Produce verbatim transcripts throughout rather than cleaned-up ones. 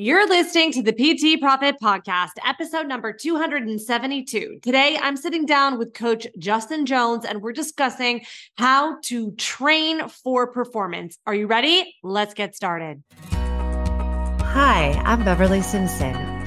You're listening to the P T Profit Podcast, episode number two hundred seventy-two. Today, I'm sitting down with Coach Justin Jones, and we're discussing how to train for performance. Are you ready? Let's get started. Hi, I'm Beverley Simpson,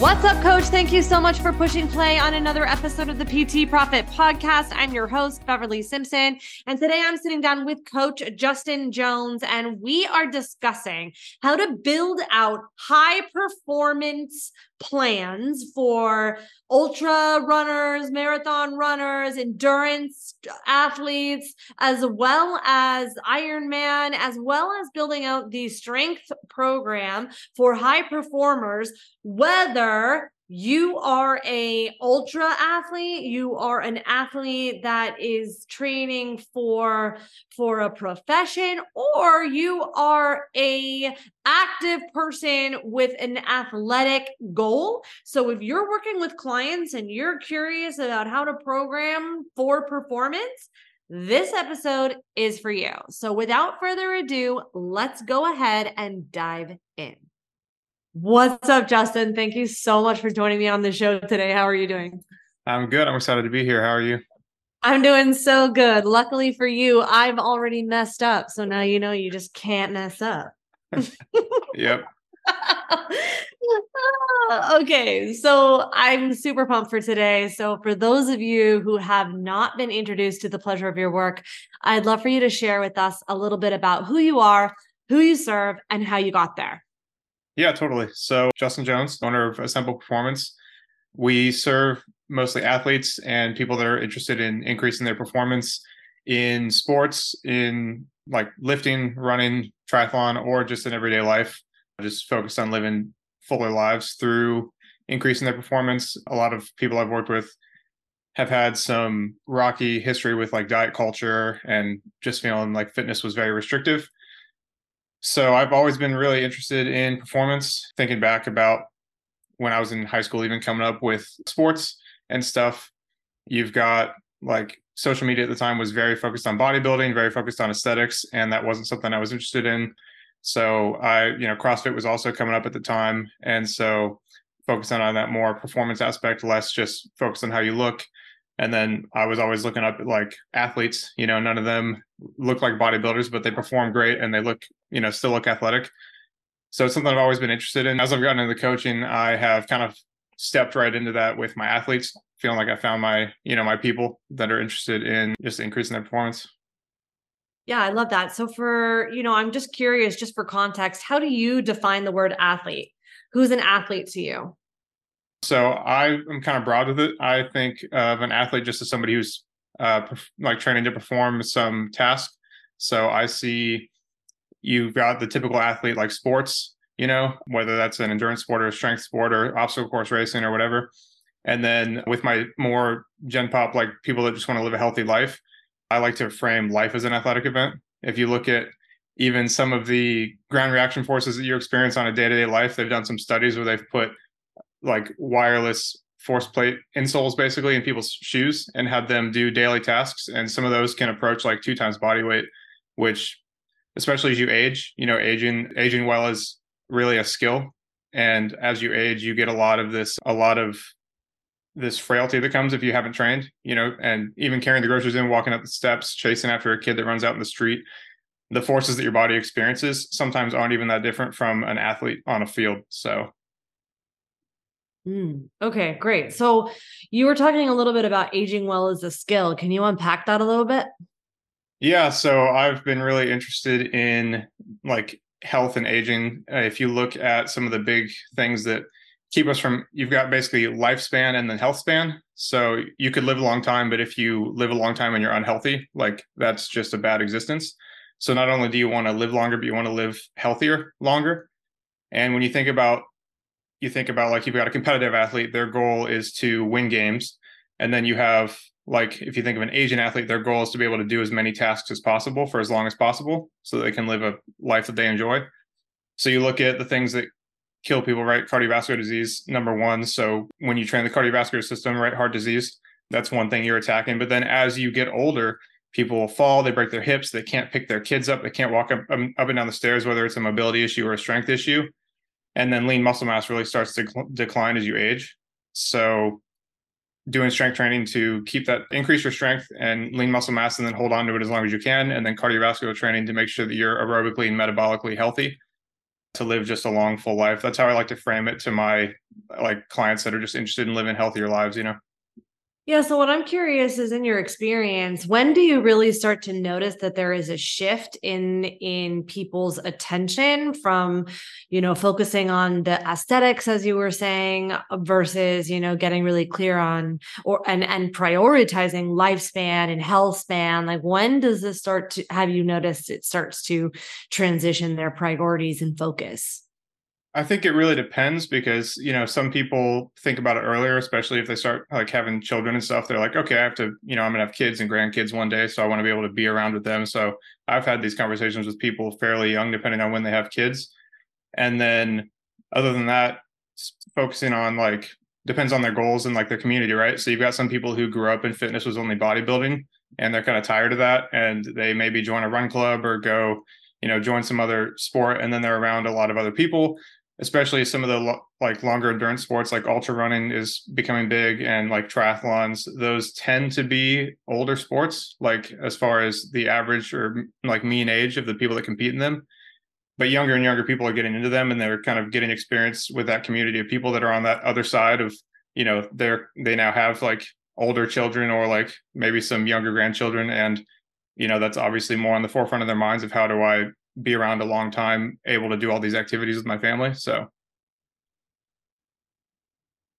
What's up, Coach? Thank you so much for pushing play on another episode of the P T Profit Podcast. I'm your host, Beverley Simpson, and today I'm sitting down with Coach Justin Jones, and we are discussing how to build out high-performance plans for ultra runners, marathon runners, endurance athletes, as well as Ironman, as well as building out the strength program for high performers, whether you are a ultra athlete, you are an athlete that is training for, for a profession, or you are a active person with an athletic goal. So if you're working with clients and you're curious about how to program for performance, this episode is for you. So without further ado, let's go ahead and dive in. What's up, Justin? Thank you so much for joining me on the show today. How are you doing? I'm good. I'm excited to be here. How are you? I'm doing so good. Luckily for you, I've already messed up. So now you know you just can't mess up. Yep. Okay, so I'm super pumped for today. So for those of you who have not been introduced to the pleasure of your work, I'd love for you to share with us a little bit about who you are, who you serve, and how you got there. Yeah, totally. So Justin Jones, owner of Assemble Performance. We serve mostly athletes and people that are interested in increasing their performance in sports, in like lifting, running, triathlon, or just in everyday life. Just focused on living fuller lives through increasing their performance. A lot of people I've worked with have had some rocky history with like diet culture and just feeling like fitness was very restrictive. So I've always been really interested in performance, thinking back about when I was in high school, even coming up with sports and stuff. You've got like social media at the time was very focused on bodybuilding, very focused on aesthetics. And that wasn't something I was interested in. So I, you know, CrossFit was also coming up at the time. And so focusing on that more performance aspect, less just focused on how you look. And then I was always looking up at like athletes, you know, none of them look like bodybuilders, but they perform great and they look, you know, still look athletic. So it's something I've always been interested in. As I've gotten into coaching, I have kind of stepped right into that with my athletes, feeling like I found my, you know, my people that are interested in just increasing their performance. Yeah, I love that. So for, you know, I'm just curious, just for context, how do you define the word athlete? Who's an athlete to you? So I am kind of broad with it. I think of an athlete just as somebody who's uh, perf- like training to perform some task. So I see you've got the typical athlete like sports, you know, whether that's an endurance sport or a strength sport or obstacle course racing or whatever. And then with my more gen pop, like people that just want to live a healthy life, I like to frame life as an athletic event. If you look at even some of the ground reaction forces that you experience on a day-to-day life, they've done some studies where they've put like wireless force plate insoles basically in people's shoes and have them do daily tasks. And some of those can approach like two times body weight, which especially as you age, you know, aging, aging well is really a skill. And as you age, you get a lot of this, a lot of this frailty that comes if you haven't trained, you know, and even carrying the groceries in, walking up the steps, chasing after a kid that runs out in the street, the forces that your body experiences sometimes aren't even that different from an athlete on a field. So Mm, okay, great. So you were talking a little bit about aging well as a skill. Can you unpack that a little bit? Yeah. So I've been really interested in like health and aging. Uh, if you look at some of the big things that keep us from, you've got basically lifespan and then health span. So you could live a long time, but if you live a long time and you're unhealthy, like that's just a bad existence. So not only do you want to live longer, but you want to live healthier longer. And when you think about, you think about like you've got a competitive athlete, their goal is to win games. And then you have, like, if you think of an Asian athlete, their goal is to be able to do as many tasks as possible for as long as possible so they can live a life that they enjoy. So you look at the things that kill people, right? Cardiovascular disease, number one. So when you train the cardiovascular system, right? Heart disease, that's one thing you're attacking. But then as you get older, people will fall, they break their hips, they can't pick their kids up, they can't walk up, um, up and down the stairs, whether it's a mobility issue or a strength issue. And then lean muscle mass really starts to cl- decline as you age. So doing strength training to keep that, increase your strength and lean muscle mass, and then hold on to it as long as you can. And then cardiovascular training to make sure that you're aerobically and metabolically healthy to live just a long, full life. That's how I like to frame it to my like clients that are just interested in living healthier lives, you know? Yeah. So what I'm curious is, in your experience, when do you really start to notice that there is a shift in, in people's attention from, you know, focusing on the aesthetics, as you were saying, versus, you know, getting really clear on, or, and, and prioritizing lifespan and health span? Like, when does this start to, have you noticed it starts to transition their priorities and focus? I think it really depends, because, you know, some people think about it earlier, especially if they start like having children and stuff. They're like, okay, I have to, you know, I'm gonna have kids and grandkids one day, so I want to be able to be around with them. So I've had these conversations with people fairly young, depending on when they have kids. And then other than that, focusing on, like, depends on their goals and like their community, right? So you've got some people who grew up in fitness was only bodybuilding, and they're kind of tired of that, and they maybe join a run club or go, you know, join some other sport, and then they're around a lot of other people. Especially some of the lo- like longer endurance sports, like ultra running is becoming big, and like triathlons, those tend to be older sports, like as far as the average or like mean age of the people that compete in them. But younger and younger people are getting into them, and they're kind of getting experience with that community of people that are on that other side of, you know, they're, they now have like older children or like maybe some younger grandchildren. And, you know, that's obviously more on the forefront of their minds of, how do I be around a long time, able to do all these activities with my family? So.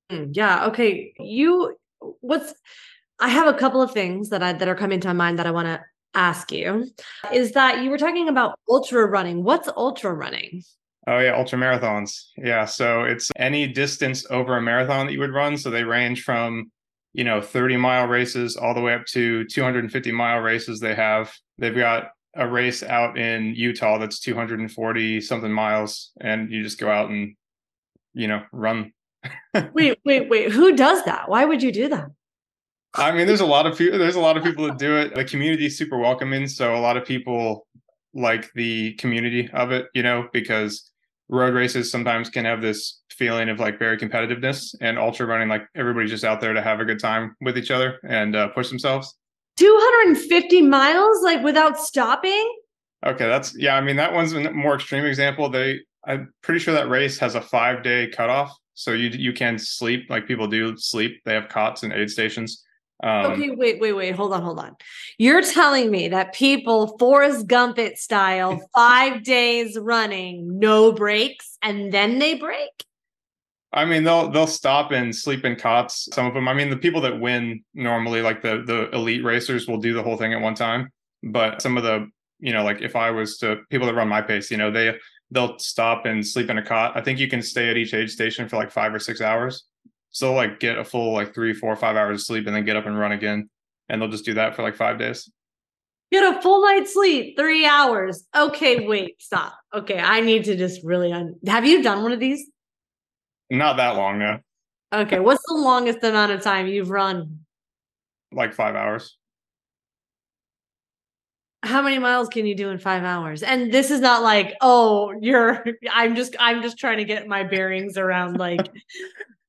Yeah. Okay. You, what's, I have a couple of things that I, that are coming to mind that I want to ask you, is that you were talking about ultra running. What's ultra running? Oh yeah. Ultra marathons. Yeah. So it's any distance over a marathon that you would run. So they range from, you know, thirty mile races all the way up to two hundred fifty mile races. They have, they've got a race out in Utah that's two hundred forty something miles, and you just go out and, you know, run. wait, wait, wait. Who does that? Why would you do that? I mean, there's a lot of people, there's a lot of people that do it. The community is super welcoming. So a lot of people like the community of it, you know, because road races sometimes can have this feeling of like very competitiveness, and ultra running, like everybody's just out there to have a good time with each other and uh, push themselves. two hundred fifty miles, like without stopping? Okay, that's, yeah, I mean, that one's a more extreme example. They, I'm pretty sure that race has a five day cutoff. So you you can sleep, like people do sleep. They have cots and aid stations. Um, okay, wait, wait, wait, hold on, hold on. You're telling me that people, Forrest Gump it style, five days running, no breaks, and then they break? I mean, they'll they'll stop and sleep in cots, some of them. I mean, the people that win normally, like the the elite racers, will do the whole thing at one time. But some of the, you know, like if I was to, people that run my pace, you know, they, they'll stop and sleep in a cot. I think you can stay at each aid station for like five or six hours. So they'll like get a full like three, four, five hours of sleep, and then get up and run again. And they'll just do that for like five days. Get a full night's sleep, three hours. Okay, wait, stop. Okay, I need to just really, un- have you done one of these? Not that long, no. Okay. What's the longest amount of time you've run? Like five hours. How many miles can you do in five hours? And this is not like, oh, you're, I'm just, I'm just trying to get my bearings around like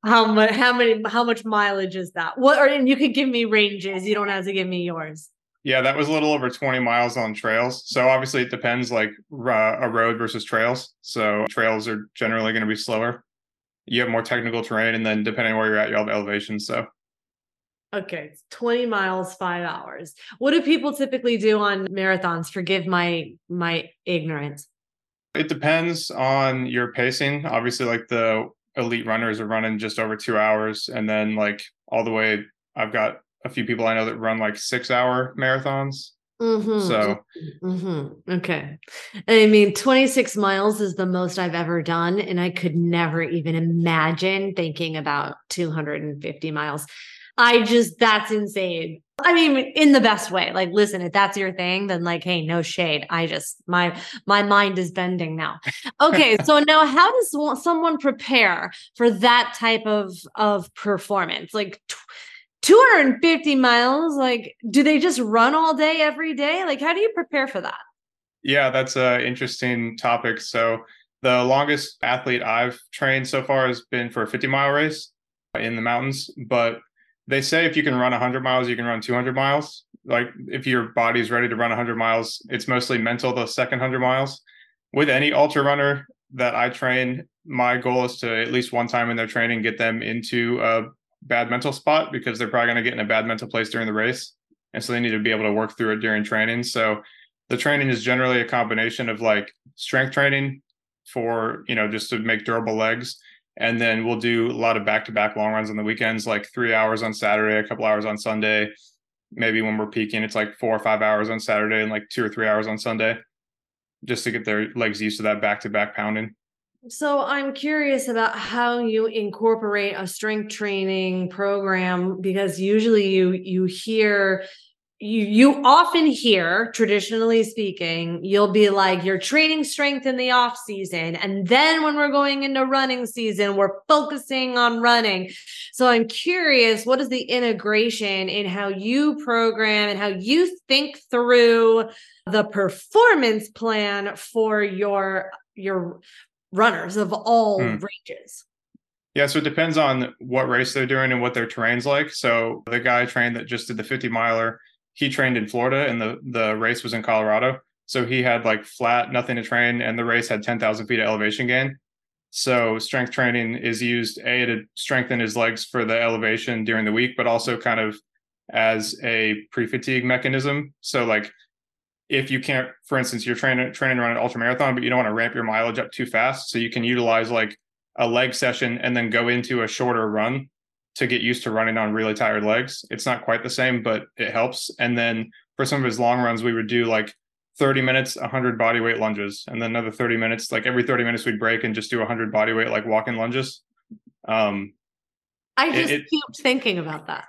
how much, how many, how much mileage is that? What, or, and you could give me ranges. You don't have to give me yours. Yeah, that was a little over twenty miles on trails. So obviously it depends, like uh, a road versus trails. So trails are generally going to be slower. You have more technical terrain, and then depending on where you're at, you have elevation. So, okay, twenty miles, five hours. What do people typically do on marathons? Forgive my my ignorance. It depends on your pacing. Obviously, like the elite runners are running just over two hours, and then like all the way. I've got a few people I know that run like six hour marathons. Mm-hmm. So, mm-hmm. Okay. I mean, twenty-six miles is the most I've ever done. And I could never even imagine thinking about two hundred fifty miles. I just, that's insane. I mean, in the best way, like, listen, if that's your thing, then like, hey, no shade. I just, my, my mind is bending now. Okay. So now how does someone prepare for that type of, of performance? Like tw- two hundred fifty miles, like, do they just run all day every day? Like, how do you prepare for that? Yeah, that's an interesting topic. So the longest athlete I've trained so far has been for a fifty mile race in the mountains, but they say if you can run one hundred miles, you can run two hundred miles. Like if your body's ready to run one hundred miles, it's mostly mental the second one hundred miles. With any ultra runner that I train, my goal is to at least one time in their training get them into a bad mental spot, because they're probably going to get in a bad mental place during the race. And so they need to be able to work through it during training. So the training is generally a combination of like strength training for, you know, just to make durable legs. And then we'll do a lot of back-to-back long runs on the weekends, like three hours on Saturday, a couple hours on Sunday. Maybe when we're peaking, it's like four or five hours on Saturday and like two or three hours on Sunday, just to get their legs used to that back-to-back pounding. So I'm curious about how you incorporate a strength training program, because usually you, you hear... You, you often hear, traditionally speaking, you'll be like, you're training strength in the off season. And then when we're going into running season, we're focusing on running. So I'm curious, what is the integration in how you program and how you think through the performance plan for your, your runners of all mm. ranges? Yeah, so it depends on what race they're doing and what their terrain's like. So the guy I trained that just did the fifty miler, he trained in Florida and the, the race was in Colorado. So he had like flat, nothing to train, and the race had ten thousand feet of elevation gain. So strength training is used, A, to strengthen his legs for the elevation during the week, but also kind of as a pre-fatigue mechanism. So like if you can't, for instance, you're training, training to run an ultra marathon, but you don't want to ramp your mileage up too fast. So you can utilize like a leg session and then go into a shorter run to get used to running on really tired legs. It's not quite the same, but it helps. And then for some of his long runs, we would do like thirty minutes, one hundred body weight lunges, and then another thirty minutes, like every thirty minutes we'd break and just do one hundred body weight, like walking lunges. Um, I just it, keep it, thinking about that.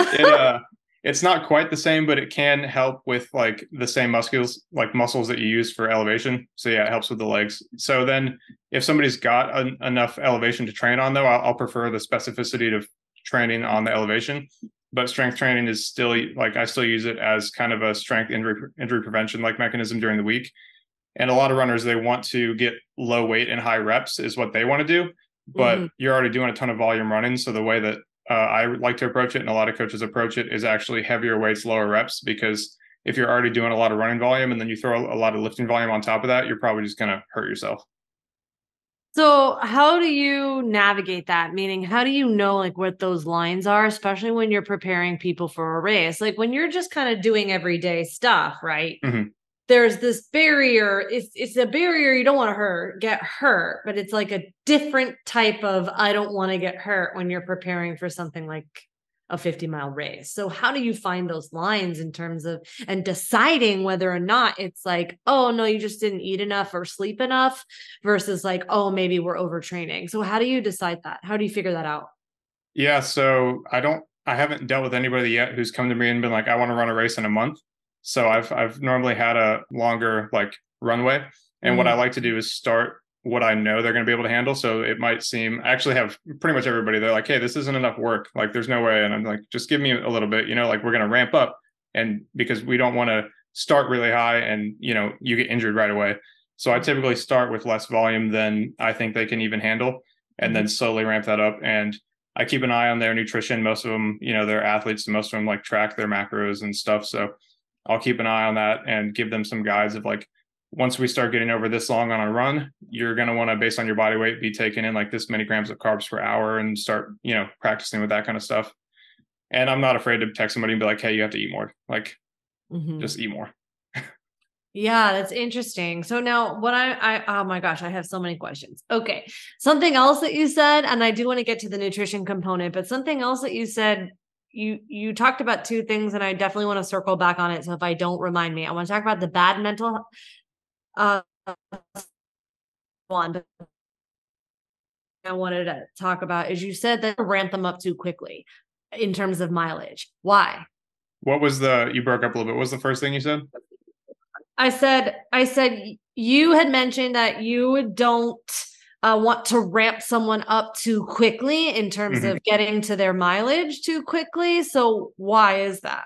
it, uh, it's not quite the same, but it can help with like the same muscles, like muscles that you use for elevation. So yeah, it helps with the legs. So then if somebody's got an, enough elevation to train on though, I'll, I'll prefer the specificity of training on the elevation, but strength training is still like, I still use it as kind of a strength injury, injury prevention, like mechanism during the week. And a lot of runners, they want to get low weight and high reps is what they want to do, but mm-hmm. you're already doing a ton of volume running. So the way that Uh, I like to approach it, and a lot of coaches approach it, is actually heavier weights, lower reps, because if you're already doing a lot of running volume and then you throw a lot of lifting volume on top of that, you're probably just going to hurt yourself. So how do you navigate that? Meaning, how do you know like what those lines are, especially when you're preparing people for a race? Like when you're just kind of doing everyday stuff, right? Mm-hmm. There's this barrier. It's it's a barrier. You don't want to hurt, get hurt, but it's like a different type of, I don't want to get hurt when you're preparing for something like a fifty mile race. So how do you find those lines in terms of, and deciding whether or not it's like, oh no, you just didn't eat enough or sleep enough versus like, oh, maybe we're overtraining. So how do you decide that? How do you figure that out? Yeah. So I don't, I haven't dealt with anybody yet who's come to me and been like, I want to run a race in a month. So I've I've normally had a longer like runway. And mm-hmm. what I like to do is start what I know they're going to be able to handle. So it might seem, I actually have pretty much everybody, they're like, hey, this isn't enough work. Like there's no way. And I'm like, just give me a little bit, you know, like we're going to ramp up. And because we don't want to start really high and, you know, you get injured right away. So I typically start with less volume than I think they can even handle, and mm-hmm. then slowly ramp that up. And I keep an eye on their nutrition. Most of them, you know, they're athletes. So most of them like track their macros and stuff. So I'll keep an eye on that and give them some guides of like, once we start getting over this long on a run, you're going to want to, based on your body weight, be taking in like this many grams of carbs per hour, and start, you know, practicing with that kind of stuff. And I'm not afraid to text somebody and be like, hey, you have to eat more. Like mm-hmm. just eat more. Yeah, that's interesting. So now what I, I, oh my gosh, I have so many questions. Okay. Something else that you said, and I do want to get to the nutrition component, but something else that you said you, you talked about two things, and I definitely want to circle back on it. So if I don't, remind me, I want to talk about the bad mental, uh, one I wanted to talk about is you said that ramp them up too quickly in terms of mileage. Why? What was the, you broke up a little bit. What was the first thing you said? I said, I said, you had mentioned that you don't uh, want to ramp someone up too quickly in terms mm-hmm. of getting to their mileage too quickly. So why is that?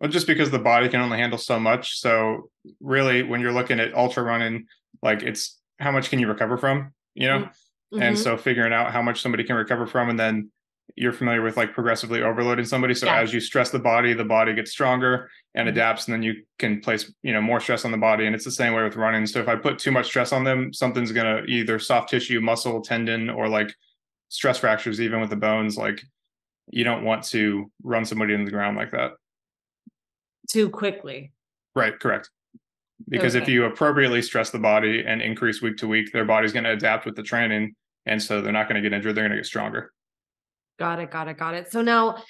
Well, just because the body can only handle so much. So really when you're looking at ultra running, like it's how much can you recover from, you know? Mm-hmm. And so figuring out how much somebody can recover from, and then you're familiar with like progressively overloading somebody. So yeah. as you stress the body, the body gets stronger and mm-hmm. adapts, and then you can place, you know, more stress on the body. And it's the same way with running. So if I put too much stress on them, something's going to either soft tissue, muscle, tendon, or like stress fractures, even with the bones. Like you don't want to run somebody into the ground like that too quickly. Right. Correct. Because okay. if you appropriately stress the body and increase week to week, their body's going to adapt with the training. And so they're not going to get injured. They're going to get stronger. Got it. Got it. Got it. So now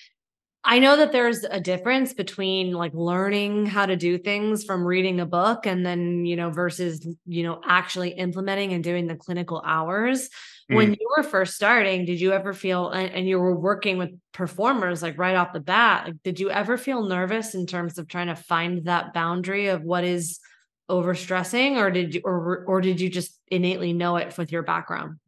I know that there's a difference between like learning how to do things from reading a book and then, you know, versus, you know, actually implementing and doing the clinical hours. Mm-hmm. When you were first starting, did you ever feel, and, and you were working with performers, like right off the bat, like, did you ever feel nervous in terms of trying to find that boundary of what is overstressing, or did you, or, or did you just innately know it with your background?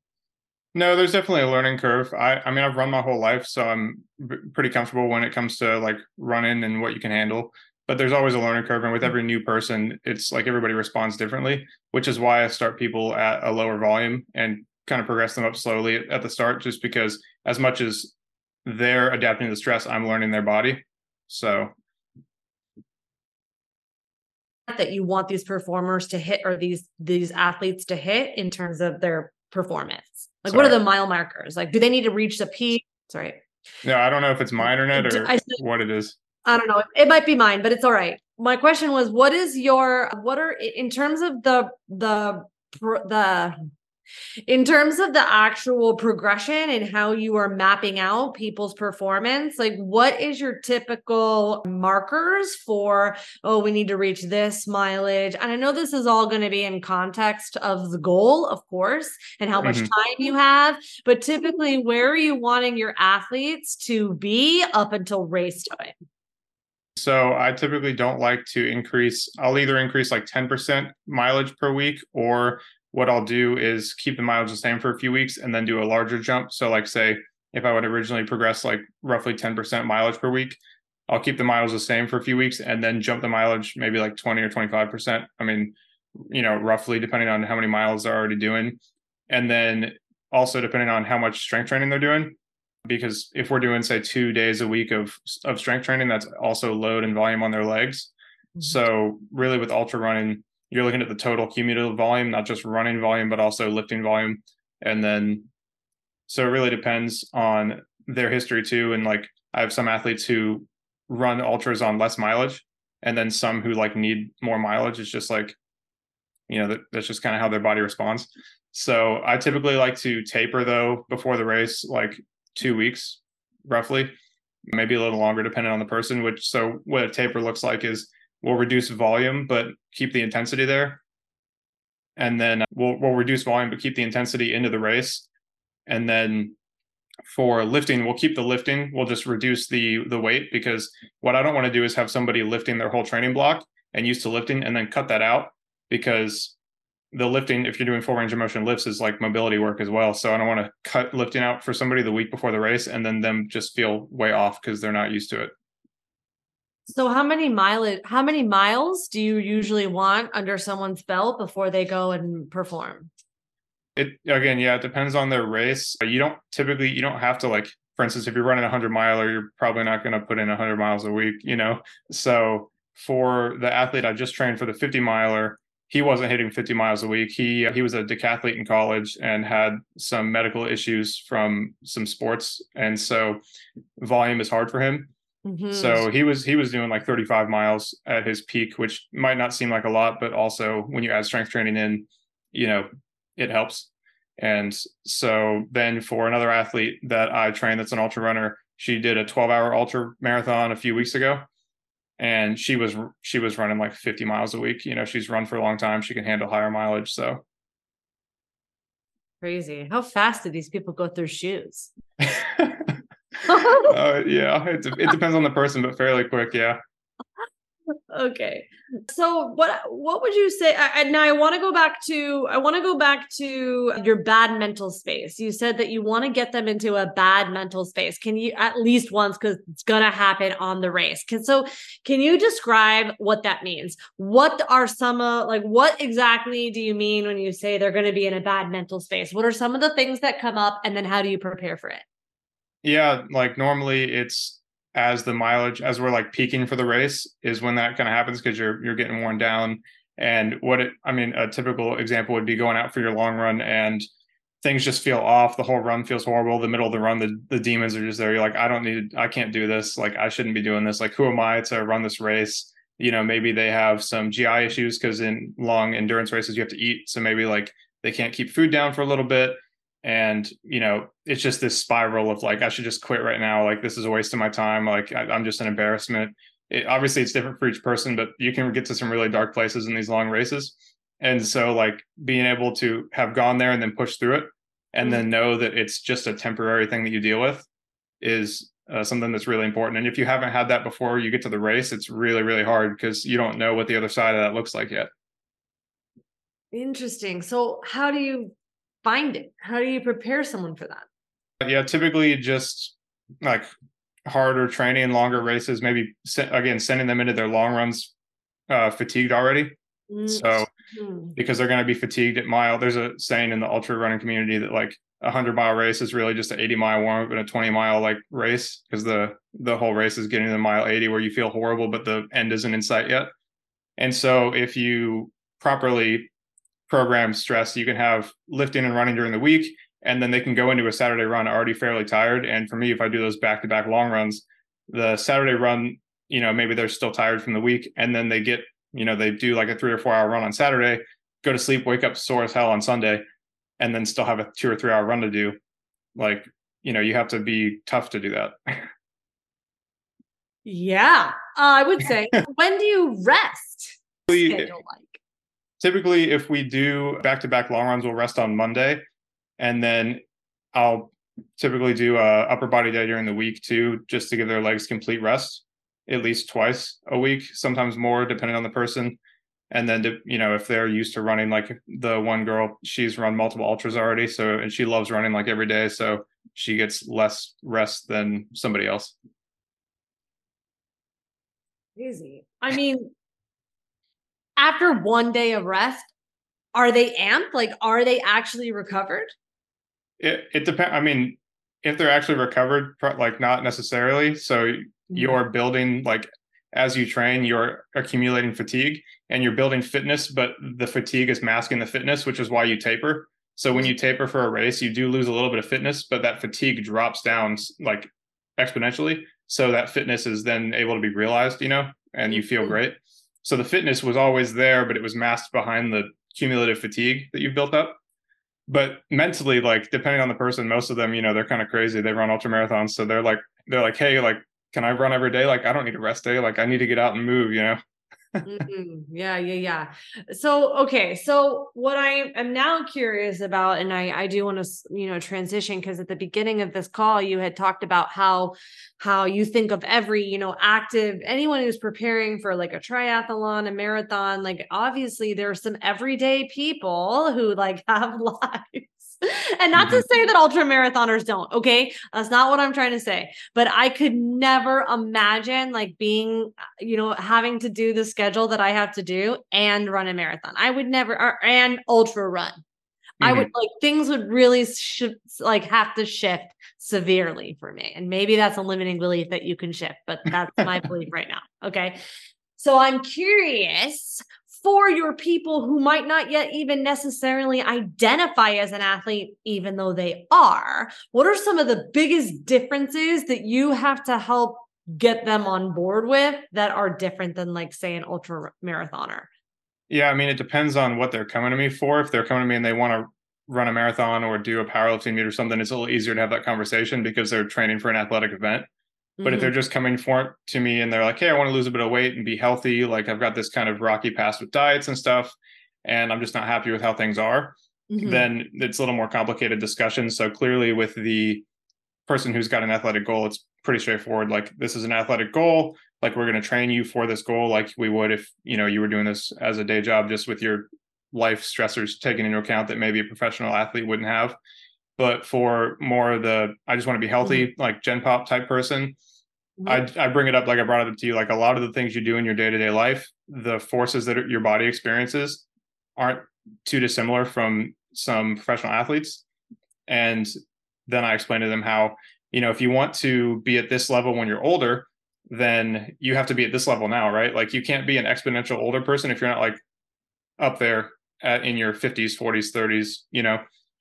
No, there's definitely a learning curve. I, I mean, I've run my whole life, so I'm b- pretty comfortable when it comes to like running and what you can handle, but there's always a learning curve. And with every new person, it's like everybody responds differently, which is why I start people at a lower volume and kind of progress them up slowly at, at the start, just because as much as they're adapting to the stress, I'm learning their body. So that you want these performers to hit, or these, these athletes to hit in terms of their performance. Like Sorry. What are the mile markers? Like, do they need to reach the peak? Sorry. No, I don't know if it's my internet or I, what it is. I don't know. It might be mine, but it's all right. My question was, what is your, what are, in terms of the, the, the, in terms of the actual progression and how you are mapping out people's performance, like what is your typical markers for, oh, we need to reach this mileage? And I know this is all going to be in context of the goal, of course, and how much mm-hmm. time you have, but typically where are you wanting your athletes to be up until race time? So I typically don't like to increase, I'll either increase like ten percent mileage per week, or what I'll do is keep the mileage the same for a few weeks and then do a larger jump. So like, say, if I would originally progress like roughly ten percent mileage per week, I'll keep the mileage the same for a few weeks and then jump the mileage maybe like twenty or twenty-five percent. I mean, you know, roughly depending on how many miles they're already doing. And then also depending on how much strength training they're doing, because if we're doing, say, two days a week of, of strength training, that's also load and volume on their legs. Mm-hmm. So really with ultra running, you're looking at the total cumulative volume, not just running volume, but also lifting volume. And then, so it really depends on their history too. And like, I have some athletes who run ultras on less mileage, and then some who like need more mileage. It's just like, you know, that, that's just kind of how their body responds. So I typically like to taper though before the race, like two weeks, roughly, maybe a little longer depending on the person, which, so what a taper looks like is, we'll reduce volume, but keep the intensity there. And then we'll, we'll reduce volume, but keep the intensity into the race. And then for lifting, we'll keep the lifting. We'll just reduce the, the weight, because what I don't want to do is have somebody lifting their whole training block and used to lifting and then cut that out, because the lifting, if you're doing full range of motion lifts, is like mobility work as well. So I don't want to cut lifting out for somebody the week before the race and then them just feel way off because they're not used to it. So how many mileage, how many miles do you usually want under someone's belt before they go and perform? It again, yeah, it depends on their race. You don't typically, you don't have to like, for instance, if you're running a hundred miler, you're probably not going to put in a hundred miles a week, you know? So for the athlete I just trained for the fifty miler, he wasn't hitting fifty miles a week. He, he was a decathlete in college and had some medical issues from some sports. And so volume is hard for him. Mm-hmm. So he was he was doing like thirty-five miles at his peak, which might not seem like a lot, but also when you add strength training in, you know, it helps. And so then for another athlete that I train that's an ultra runner, She did a twelve hour ultra marathon a few weeks ago, and she was, she was running like fifty miles a week. You know, she's run for a long time. She can handle higher mileage. So crazy. How fast do these people go through shoes? uh, yeah, it, it depends on the person, but fairly quick. Yeah. Okay. So what, what would you say? I, and now I want to go back to, I want to go back to your bad mental space. You said that you want to get them into a bad mental space. Can you at least once, cause it's going to happen on the race. Can, so can you describe what that means? What are some of, like, what exactly do you mean when you say they're going to be in a bad mental space? What are some of the things that come up, and then how do you prepare for it? Yeah. Like normally it's, as the mileage, as we're like peaking for the race, is when that kind of happens, because you're you're getting worn down. And what it, I mean, a typical example would be going out for your long run and things just feel off. The whole run feels horrible. The middle of the run, the, the demons are just there. You're like, I don't need, I can't do this. Like, I shouldn't be doing this. Like, who am I to run this race? You know, maybe they have some G I issues, because in long endurance races, you have to eat. So maybe like they can't keep food down for a little bit. And, you know, it's just this spiral of like, I should just quit right now. Like, this is a waste of my time. Like, I, I'm just an embarrassment. It, obviously, it's different for each person, but you can get to some really dark places in these long races. And so like being able to have gone there and then push through it, and then know that it's just a temporary thing that you deal with, is uh, something that's really important. And if you haven't had that before you get to the race, it's really, really hard, because you don't know what the other side of that looks like yet. Interesting. So how do you find it? How do you prepare someone for that? Yeah, typically just like harder training, longer races, maybe again, sending them into their long runs uh, fatigued already. Mm-hmm. So because they're going to be fatigued at mile, there's a saying in the ultra running community that like a hundred mile race is really just an eighty mile warm up and a twenty mile like race, because the, the whole race is getting to the mile eighty where you feel horrible, but the end isn't in sight yet. And so if you properly program stress, you can have lifting and running during the week, and then they can go into a Saturday run already fairly tired. And for me, if I do those back-to-back long runs, the Saturday run, you know, maybe they're still tired from the week, and then they get, you know, they do like a three or four hour run on Saturday, go to sleep, wake up sore as hell on Sunday, and then still have a two or three hour run to do. Like, you know, you have to be tough to do that. Yeah. Uh, I would say, when do you rest? Schedule like? Typically, if we do back-to-back long runs, we'll rest on Monday, and then I'll typically do a upper body day during the week too, just to give their legs complete rest, at least twice a week, sometimes more, depending on the person. And then, to, you know, if they're used to running, like the one girl, she's run multiple ultras already, so, and she loves running like every day, so she gets less rest than somebody else. Easy. I mean. After one day of rest, are they amped? Like, are they actually recovered? It, it depends. I mean, if they're actually recovered, like not necessarily. So you're building, like as you train, you're accumulating fatigue and you're building fitness, but the fatigue is masking the fitness, which is why you taper. So when you taper for a race, you do lose a little bit of fitness, but that fatigue drops down like exponentially. So that fitness is then able to be realized, you know, and you feel great. So the fitness was always there, but it was masked behind the cumulative fatigue that you've built up. But mentally, like depending on the person, most of them, you know, they're kind of crazy. They run ultra marathons. So they're like, they're like, hey, like, can I run every day? Like, I don't need a rest day. Like, I need to get out and move, you know? Mm-hmm. Yeah, yeah, yeah. So, okay. So what I am now curious about, and I, I do want to, you know, transition, because at the beginning of this call, you had talked about how, how you think of every, you know, active, anyone who's preparing for like a triathlon, a marathon, like obviously there are some everyday people who like have lives. And not to say that ultra marathoners don't, okay? That's not what I'm trying to say. But I could never imagine like being, you know, having to do the schedule that I have to do and run a marathon. I would never, or, and ultra run. Mm-hmm. I would like, things would really sh- like have to shift severely for me. And maybe that's a limiting belief that you can shift, but that's my belief right now. Okay. So I'm curious, for your people who might not yet even necessarily identify as an athlete, even though they are, what are some of the biggest differences that you have to help get them on board with that are different than like, say, an ultra marathoner? Yeah. I mean, it depends on what they're coming to me for. If they're coming to me and they want to run a marathon or do a powerlifting meet or something, it's a little easier to have that conversation because they're training for an athletic event. Mm-hmm. But if they're just coming for to me and they're like, hey, I want to lose a bit of weight and be healthy, like I've got this kind of rocky past with diets and stuff, and I'm just not happy with how things are, mm-hmm. then it's a little more complicated discussion. So clearly with the person who's got an athletic goal, it's pretty straightforward. Like, this is an athletic goal. Like, we're going to train you for this goal, like we would if, you know, you were doing this as a day job, just with your life stressors taken into account that maybe a professional athlete wouldn't have. But for more of the, I just want to be healthy, mm-hmm. like gen pop type person, mm-hmm. I, I bring it up, like I brought it up to you, like a lot of the things you do in your day-to-day life, the forces that are, your body experiences aren't too dissimilar from some professional athletes. And then I explain to them how, you know, if you want to be at this level when you're older, then you have to be at this level now, right? Like, you can't be an exponential older person if you're not like up there at, in your fifties, forties, thirties, you know?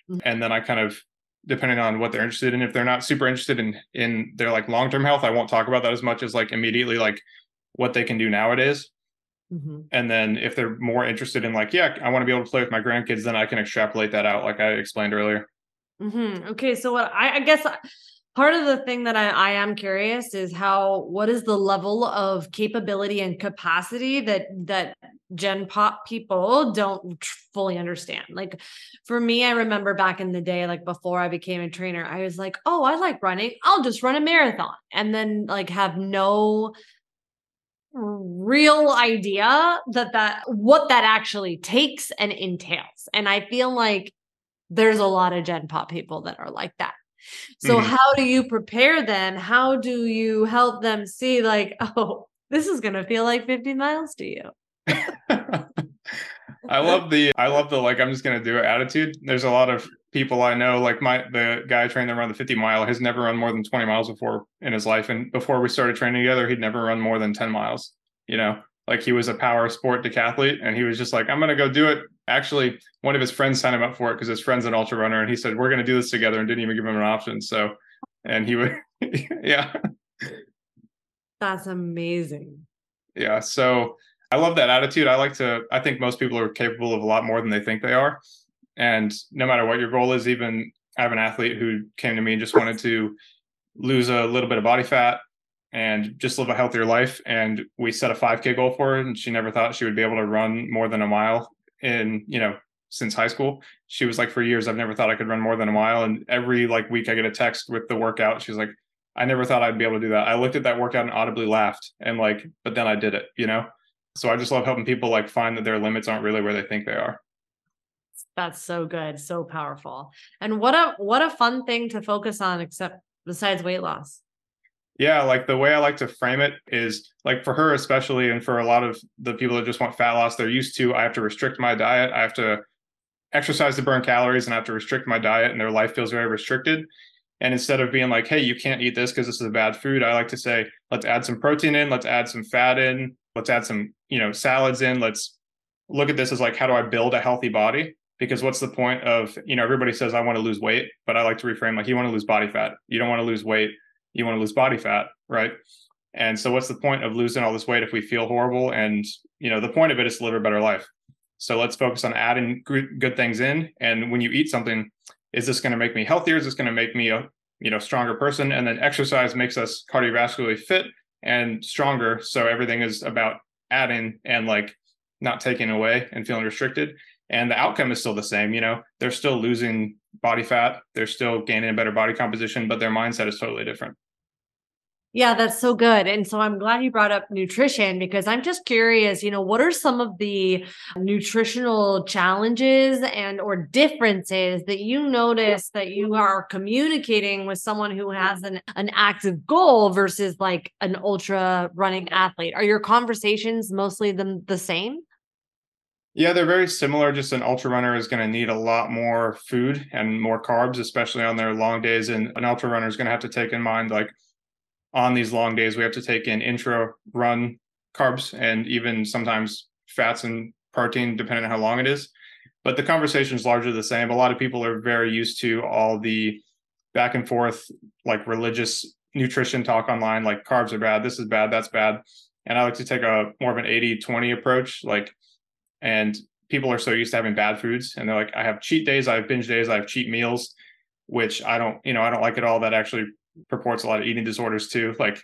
Mm-hmm. And then I kind of, depending on what they're interested in, if they're not super interested in, in their like long-term health, I won't talk about that as much as like immediately, like what they can do nowadays. Mm-hmm. And then if they're more interested in like, yeah, I want to be able to play with my grandkids, then I can extrapolate that out, like I explained earlier. Mm-hmm. Okay. So what I, I guess part of the thing that I, I am curious is how, what is the level of capability and capacity that, that Gen Pop people don't fully understand? Like, for me, I remember back in the day, like before I became a trainer, I was like, oh, I like running, I'll just run a marathon, and then like have no real idea that that what that actually takes and entails. And I feel like there's a lot of Gen Pop people that are like that. So mm-hmm. how do you prepare them? How do you help them see like, oh, this is going to feel like fifty miles to you? I love the, I love the, like, I'm just going to do it attitude. There's a lot of people I know, like my, the guy I trained around the fifty mile has never run more than twenty miles before in his life. And before we started training together, he'd never run more than ten miles, you know, like he was a power sport decathlete. And he was just like, I'm going to go do it. Actually, one of his friends signed him up for it because his friend's an ultra runner, and he said, we're going to do this together, and didn't even give him an option. So, and he would, yeah. That's amazing. Yeah. So I love that attitude. I like to, I think most people are capable of a lot more than they think they are. And no matter what your goal is, even I have an athlete who came to me and just wanted to lose a little bit of body fat and just live a healthier life. And we set a five K goal for her, and she never thought she would be able to run more than a mile in, you know, since high school. She was like, for years, I've never thought I could run more than a mile. And every like week I get a text with the workout. She's like, I never thought I'd be able to do that. I looked at that workout and audibly laughed, and like, but then I did it, you know? So I just love helping people like find that their limits aren't really where they think they are. That's so good. So powerful. And what a, what a fun thing to focus on, except besides weight loss. Yeah. Like, the way I like to frame it is like, for her, especially, and for a lot of the people that just want fat loss, they're used to, I have to restrict my diet, I have to exercise to burn calories, and I have to restrict my diet, and their life feels very restricted. And instead of being like, hey, you can't eat this because this is a bad food, I like to say, let's add some protein in, let's add some fat in, let's add some, you know, salads in. Let's look at this as like, how do I build a healthy body? Because what's the point of, you know, everybody says, I want to lose weight, but I like to reframe, like, you want to lose body fat. You don't want to lose weight. You want to lose body fat, right? And so what's the point of losing all this weight if we feel horrible? And, you know, the point of it is to live a better life. So let's focus on adding good things in. And when you eat something, is this going to make me healthier? Is this going to make me a, you know, stronger person? And then exercise makes us cardiovascularly fit and stronger. So everything is about adding and like not taking away and feeling restricted. And the outcome is still the same. You know, they're still losing body fat, they're still gaining a better body composition, but their mindset is totally different. Yeah, that's so good. And so I'm glad you brought up nutrition, because I'm just curious, you know, what are some of the nutritional challenges and or differences that you notice that you are communicating with someone who has an, an active goal versus like an ultra running athlete? Are your conversations mostly the, the same? Yeah, they're very similar. Just an ultra runner is going to need a lot more food and more carbs, especially on their long days. And an ultra runner is going to have to take in mind, like, on these long days, we have to take in intra run carbs and even sometimes fats and protein, depending on how long it is. But the conversation is largely the same. A lot of people are very used to all the back and forth, like religious nutrition talk online, like carbs are bad, this is bad, that's bad. And I like to take a more of an eighty twenty approach, like, and people are so used to having bad foods, and they're like, I have cheat days, I have binge days, I have cheat meals, which I don't, you know, I don't like at all. That actually purports a lot of eating disorders too. Like,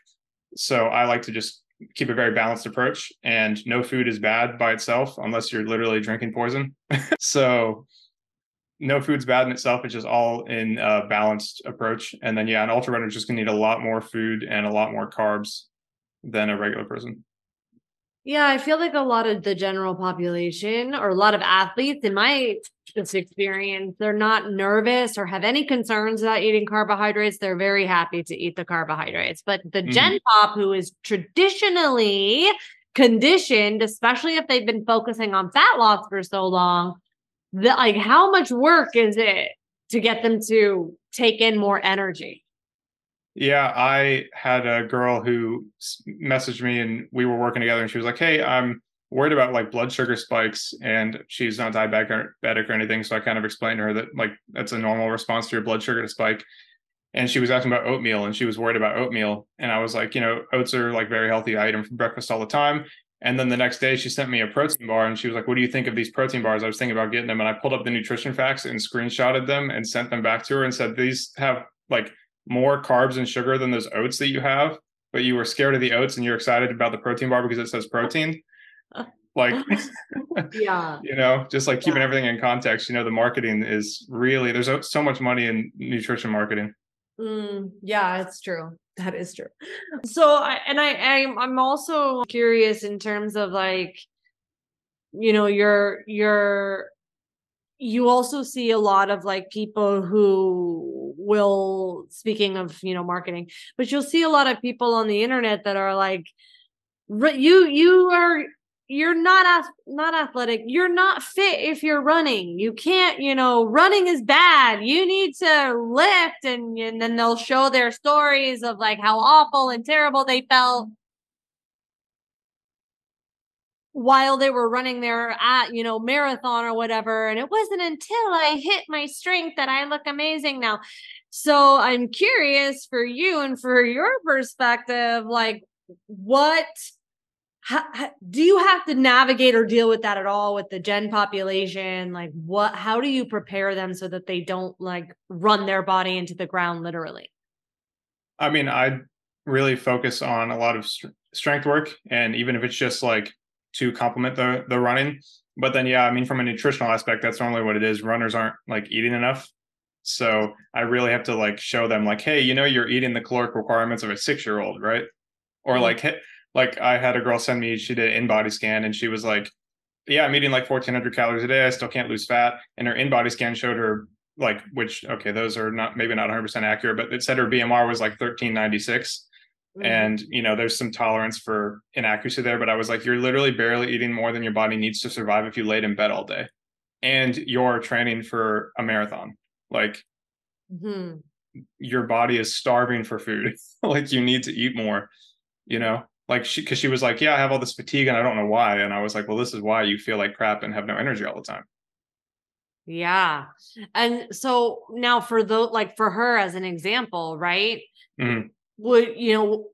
so I like to just keep a very balanced approach, and no food is bad by itself, unless you're literally drinking poison. So no food's bad in itself. It's just all in a balanced approach. And then, yeah, an ultra runner is just gonna need a lot more food and a lot more carbs than a regular person. Yeah, I feel like a lot of the general population, or a lot of athletes in my just experience, they're not nervous or have any concerns about eating carbohydrates. They're very happy to eat the carbohydrates. But the mm-hmm. gen pop, who is traditionally conditioned, especially if they've been focusing on fat loss for so long, the, like, how much work is it to get them to take in more energy? Yeah, I had a girl who messaged me, and we were working together, and she was like, hey, I'm worried about like blood sugar spikes, and she's not diabetic or anything. So I kind of explained to her that like, that's a normal response to your blood sugar to spike. And she was asking about oatmeal, and she was worried about oatmeal. And I was like, you know, oats are like very healthy. I eat them for breakfast all the time. And then the next day she sent me a protein bar, and she was like, what do you think of these protein bars? I was thinking about getting them. And I pulled up the nutrition facts and screenshotted them and sent them back to her and said, these have like more carbs and sugar than those oats that you have, but you were scared of the oats and you're excited about the protein bar because it says protein. Like, yeah, you know, just like keeping yeah. everything in context. You know, the marketing is really, there's so much money in nutrition marketing. Mm, yeah, it's true. That is true. So, I, and I, I'm, I'm also curious in terms of like, you know, you're, you're, you also see a lot of like people who will, speaking of, you know, marketing, but you'll see a lot of people on the internet that are like, you, you are, you're not, not athletic. You're not fit if you're running. You can't, you know, running is bad. You need to lift. And, and then they'll show their stories of like how awful and terrible they felt while they were running their, at, you know, marathon or whatever. And it wasn't until I hit my strength that I look amazing now. So I'm curious for you and for your perspective, like what, how, how, do you have to navigate or deal with that at all with the gen population? Like what, how do you prepare them so that they don't like run their body into the ground, literally? I mean, I really focus on a lot of st- strength work. And even if it's just like, to complement the the running. But then, yeah, I mean, from a nutritional aspect, that's normally what it is. Runners aren't like eating enough. So I really have to like show them like, hey, you know, you're eating the caloric requirements of a six-year-old, right? Or mm-hmm. like, hey, like I had a girl send me, she did an in-body scan and she was like, yeah, I'm eating like fourteen hundred calories a day. I still can't lose fat. And her in-body scan showed her like, which, okay, those are not, maybe not one hundred percent accurate, but it said her B M R was like thirteen ninety-six. Mm-hmm. And, you know, there's some tolerance for inaccuracy there, but I was like, you're literally barely eating more than your body needs to survive if you laid in bed all day and you're training for a marathon. Like mm-hmm. your body is starving for food. Like you need to eat more, you know, like she, cause she was like, yeah, I have all this fatigue and I don't know why. And I was like, well, this is why you feel like crap and have no energy all the time. Yeah. And so now for the, like for her as an example, right? Mm-hmm. Would, you know,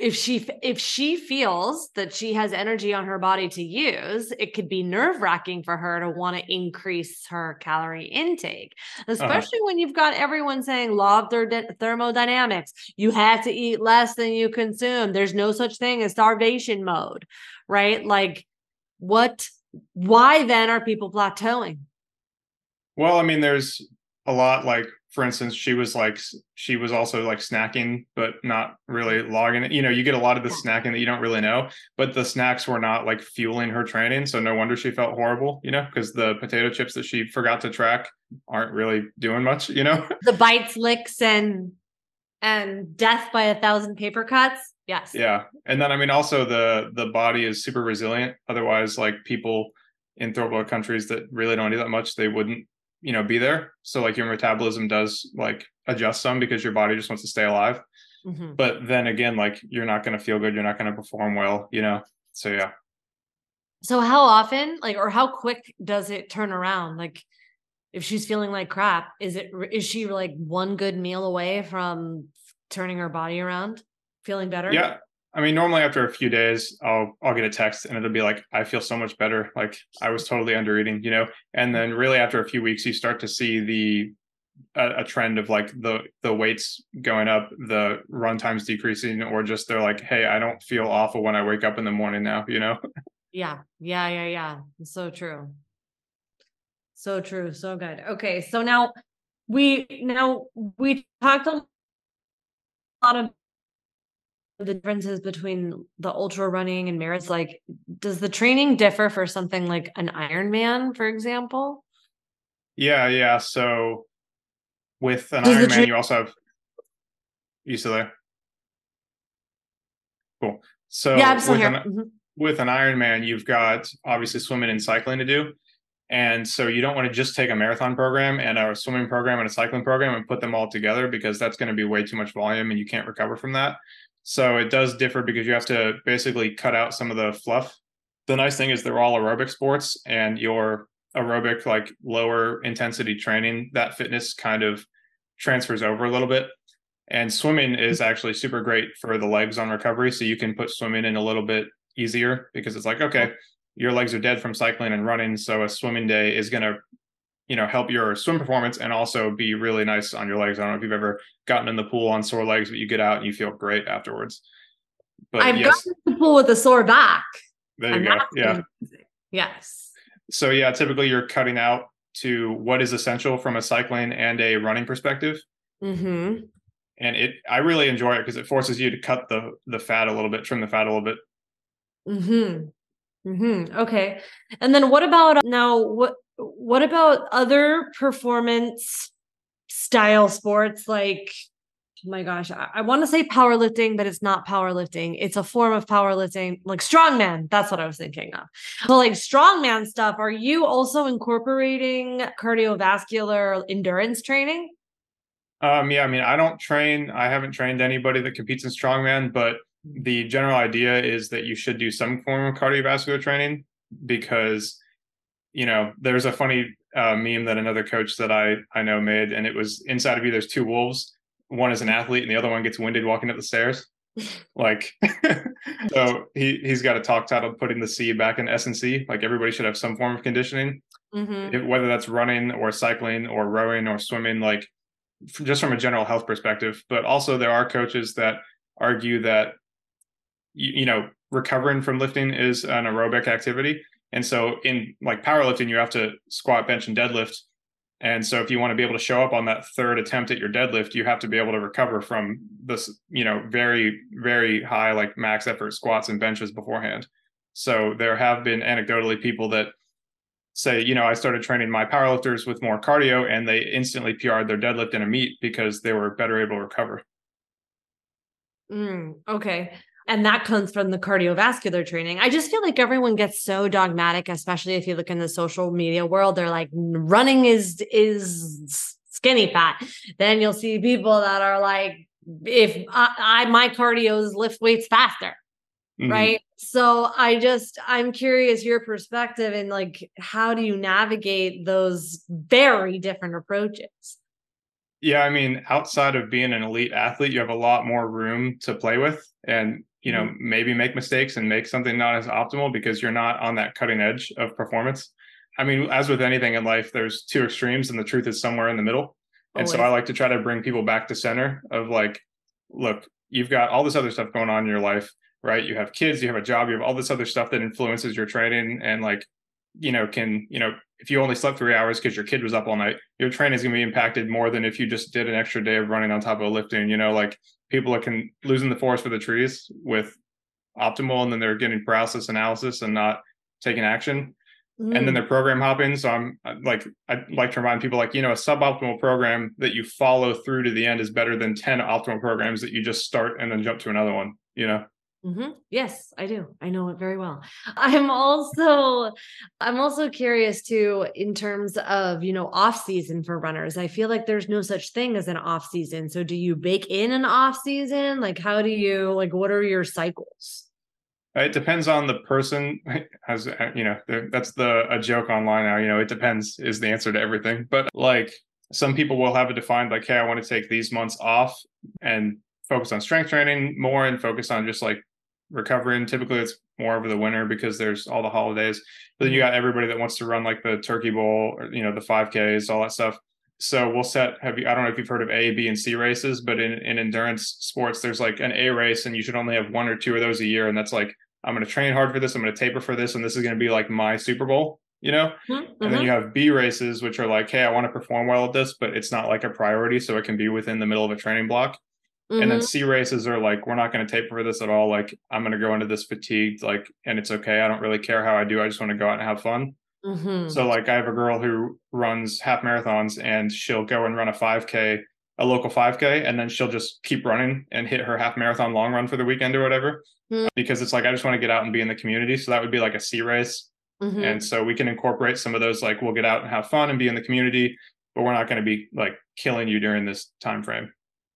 if she, if she feels that she has energy on her body to use, it could be nerve wracking for her to want to increase her calorie intake, especially uh-huh. when you've got everyone saying law of ther- thermodynamics, you have to eat less than you consume. There's no such thing as starvation mode, right? Like what, why then are people plateauing? Well, I mean, there's a lot like, for instance, she was like, she was also like snacking, but not really logging it. You know, you get a lot of the snacking that you don't really know, but the snacks were not like fueling her training. So no wonder she felt horrible, you know, because the potato chips that she forgot to track aren't really doing much, you know, the bites, licks, and, and death by a thousand paper cuts. Yes. Yeah. And then, I mean, also the, the body is super resilient. Otherwise, like people in third world countries that really don't do that much, they wouldn't, you know, be there. So like your metabolism does like adjust some because your body just wants to stay alive. Mm-hmm. But then again, like you're not going to feel good. You're not going to perform well, you know? So, yeah. So how often, like, or how quick does it turn around? Like if she's feeling like crap, is it, is she like one good meal away from turning her body around, feeling better? Yeah. I mean, normally after a few days, I'll I'll get a text and it'll be like, I feel so much better. Like I was totally under eating, you know? And then really after a few weeks, you start to see the a, a trend of like the the weights going up, the run times decreasing, or just they're like, hey, I don't feel awful when I wake up in the morning now, you know? Yeah, yeah, yeah, yeah. It's so true. So true. So good. Okay. So now we, now we talked a lot of the differences between the ultra running and marathons. Like, does the training differ for something like an Ironman, for example? Yeah. Yeah. So with an does Ironman, tra- you also have, you still there? Cool. So yeah, I'm still with, here. An, mm-hmm. with an Ironman, you've got obviously swimming and cycling to do. And so you don't want to just take a marathon program and a swimming program and a cycling program and put them all together, because that's going to be way too much volume and you can't recover from that. So it does differ because you have to basically cut out some of the fluff. The nice thing is they're all aerobic sports, and your aerobic, like lower intensity training, that fitness kind of transfers over a little bit. And swimming is actually super great for the legs on recovery. So you can put swimming in a little bit easier because it's like, okay, your legs are dead from cycling and running. So a swimming day is going to, you know, help your swim performance and also be really nice on your legs. I don't know if you've ever gotten in the pool on sore legs, but you get out and you feel great afterwards. But I've yes, gotten in the pool with a sore back. There you I'm go. Yeah. Amazing. Yes. So yeah, typically you're cutting out to what is essential from a cycling and a running perspective. Mm-hmm. And it, I really enjoy it because it forces you to cut the the fat a little bit, trim the fat a little bit. Mm-hmm. Mm-hmm. Okay. And then what about uh, now, what, what about other performance style sports? Like, oh my gosh, I, I want to say powerlifting, but it's not powerlifting. It's a form of powerlifting, like strongman. That's what I was thinking of. So like strongman stuff, are you also incorporating cardiovascular endurance training? Um, yeah. I mean, I don't train, I haven't trained anybody that competes in strongman, but the general idea is that you should do some form of cardiovascular training because, you know, there's a funny uh, meme that another coach that I, I know made, and it was inside of you, there's two wolves. One is an athlete and the other one gets winded walking up the stairs. Like, so he, he's got a talk titled Putting the C Back in S and C. Like everybody should have some form of conditioning, mm-hmm. it, whether that's running or cycling or rowing or swimming, like f- just from a general health perspective. But also there are coaches that argue that You, you know, recovering from lifting is an aerobic activity. And so in like powerlifting, you have to squat, bench, and deadlift. And so if you want to be able to show up on that third attempt at your deadlift, you have to be able to recover from this, you know, very, very high, like max effort squats and benches beforehand. So there have been anecdotally people that say, you know, I started training my powerlifters with more cardio and they instantly P R'd their deadlift in a meet because they were better able to recover. Mm, okay. And that comes from the cardiovascular training. I just feel like everyone gets so dogmatic, especially if you look in the social media world. They're like, running is is skinny fat. Then you'll see people that are like, if I, I my cardio is lift weights faster, mm-hmm. right? So I just, I'm curious your perspective and like, how do you navigate those very different approaches? Yeah, I mean, outside of being an elite athlete, you have a lot more room to play with and, you know, mm-hmm. maybe make mistakes and make something not as optimal because you're not on that cutting edge of performance. I mean, as with anything in life, there's two extremes and the truth is somewhere in the middle. And Always. So I like to try to bring people back to center of like, look, you've got all this other stuff going on in your life, right? You have kids, you have a job, you have all this other stuff that influences your training and like, you know, can, you know, if you only slept three hours because your kid was up all night, your training is going to be impacted more than if you just did an extra day of running on top of lifting. You know, like people are can losing the forest for the trees with optimal, and then they're getting paralysis analysis and not taking action. Mm. And then they're program hopping. So I'm like, I'd like to remind people like, you know, a suboptimal program that you follow through to the end is better than ten optimal programs that you just start and then jump to another one, you know? Mm-hmm. Yes, I do. I know it very well. I'm also, I'm also curious too, in terms of, you know, off season for runners, I feel like there's no such thing as an off season. So do you bake in an off season? Like, how do you, like, what are your cycles? It depends on the person. As you know, that's the, a joke online now, you know, it depends is the answer to everything. But like some people will have it defined like, hey, I want to take these months off and focus on strength training more and focus on just like recovering. Typically it's more over the winter because there's all the holidays, but then you got everybody that wants to run like the turkey bowl or, you know, the five Ks, all that stuff. So we'll set, have you, I don't know if you've heard of A, B, and C races, but in, in endurance sports, there's like an A race and you should only have one or two of those a year. And that's like, I'm going to train hard for this. I'm going to taper for this. And this is going to be like my Super Bowl, you know? Mm-hmm. And then you have B races, which are like, hey, I want to perform well at this, but it's not like a priority. So it can be within the middle of a training block. Mm-hmm. And then C races are like, we're not going to taper for this at all. Like, I'm going to go into this fatigued, like, and it's okay. I don't really care how I do. I just want to go out and have fun. Mm-hmm. So like I have a girl who runs half marathons and she'll go and run a five K, a local five K, and then she'll just keep running and hit her half marathon long run for the weekend or whatever, mm-hmm. because it's like, I just want to get out and be in the community. So that would be like a C race. Mm-hmm. And so we can incorporate some of those, like we'll get out and have fun and be in the community, but we're not going to be like killing you during this time frame.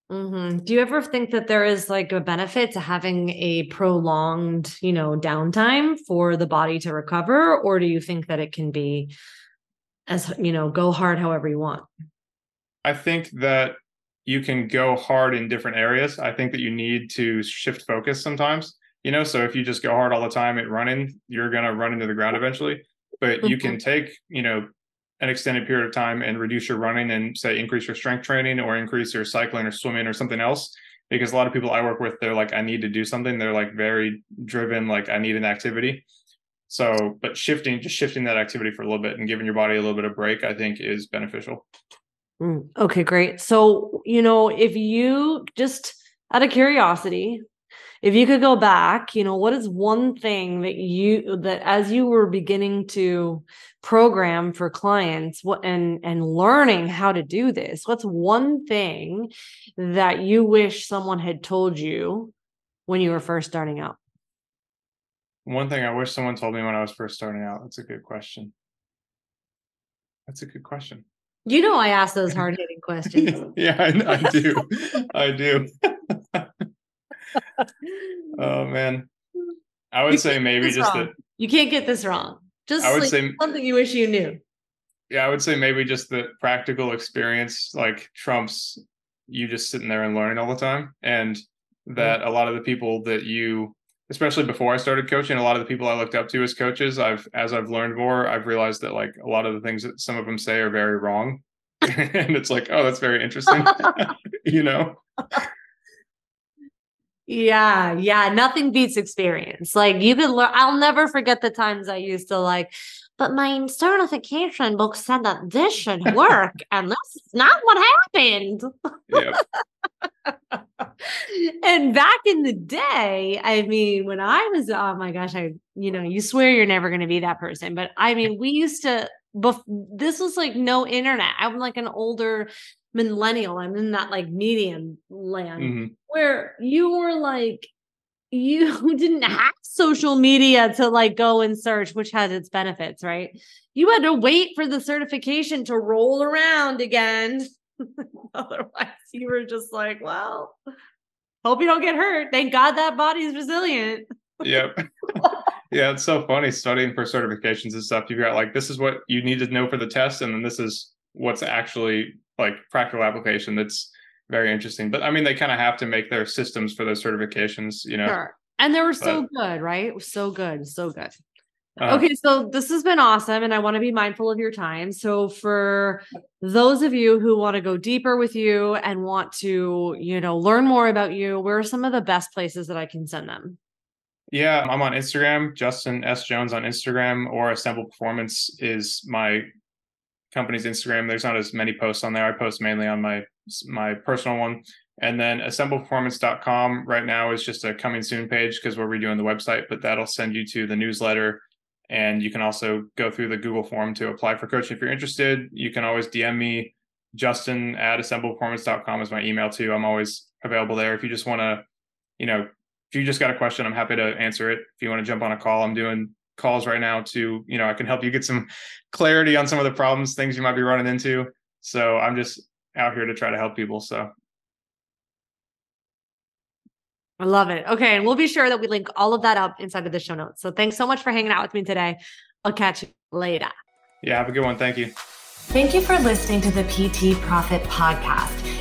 Mm-hmm. Do you ever think that there is like a benefit to having a prolonged, you know, downtime for the body to recover? Or do you think that it can be as, you know, go hard however you want? I think that you can go hard in different areas. I think that you need to shift focus sometimes, you know, so if you just go hard all the time at running, you're going to run into the ground eventually, but you can take, you know, an extended period of time and reduce your running and say, increase your strength training or increase your cycling or swimming or something else. Because a lot of people I work with, they're like, I need to do something. They're like very driven. Like I need an activity. So, but shifting, just shifting that activity for a little bit and giving your body a little bit of break, I think is beneficial. Mm, okay, great. So, you know, if you just out of curiosity, if you could go back, you know, what is one thing that you, that as you were beginning to program for clients, what, and, and learning how to do this, what's one thing that you wish someone had told you when you were first starting out? One thing I wish someone told me when I was first starting out. That's a good question. That's a good question. You know, I ask those hard hitting questions. Yeah, I, I do. I do. Oh man, I would say maybe just that you can't get this wrong. Just I would like say something you wish you knew. Yeah, I would say maybe just the practical experience like trumps you just sitting there and learning all the time, and that mm-hmm. a lot of the people that you, especially before I started coaching, a lot of the people I looked up to as coaches, I've as I've learned more, I've realized that like a lot of the things that some of them say are very wrong, and it's like, oh, that's very interesting, you know. Yeah. Yeah. Nothing beats experience. Like you could learn, I'll never forget the times I used to like, but my certification book said that this should work and that's not what happened. Yep. And back in the day, I mean, when I was, oh my gosh, I, you know, you swear you're never going to be that person, but I mean, we used to, bef- this was like no internet. I'm like an older millennial. I'm in that like medium land mm-hmm. where you were like, you didn't have social media to like go and search, which has its benefits, right? You had to wait for the certification to roll around again. Otherwise you were just like, well, hope you don't get hurt. Thank God that body's resilient. Yep. Yeah. It's so funny studying for certifications and stuff. You've got like, this is what you need to know for the test. And then this is what's actually like practical application. That's very interesting. But I mean, they kind of have to make their systems for those certifications, you know? Sure. And they were so but, good, right? It was so good. So good. Uh, okay. So this has been awesome. And I want to be mindful of your time. So for those of you who want to go deeper with you and want to, you know, learn more about you, where are some of the best places that I can send them? Yeah. I'm on Instagram, Justin S. Jones on Instagram, or Assemble Performance is my company's Instagram. There's not as many posts on there. I post mainly on my, my personal one. And then assemble performance dot com right now is just a coming soon page because we're redoing the website, but that'll send you to the newsletter. And you can also go through the Google form to apply for coaching. If you're interested, you can always D M me. Justin at assemble performance dot com is my email too. I'm always available there. If you just want to, you know, if you just got a question, I'm happy to answer it. If you want to jump on a call, I'm doing calls right now to, you know, I can help you get some clarity on some of the problems, things you might be running into. So I'm just out here to try to help people. So. I love it. Okay. And we'll be sure that we link all of that up inside of the show notes. So thanks so much for hanging out with me today. I'll catch you later. Yeah. Have a good one. Thank you. Thank you for listening to the P T Profit Podcast.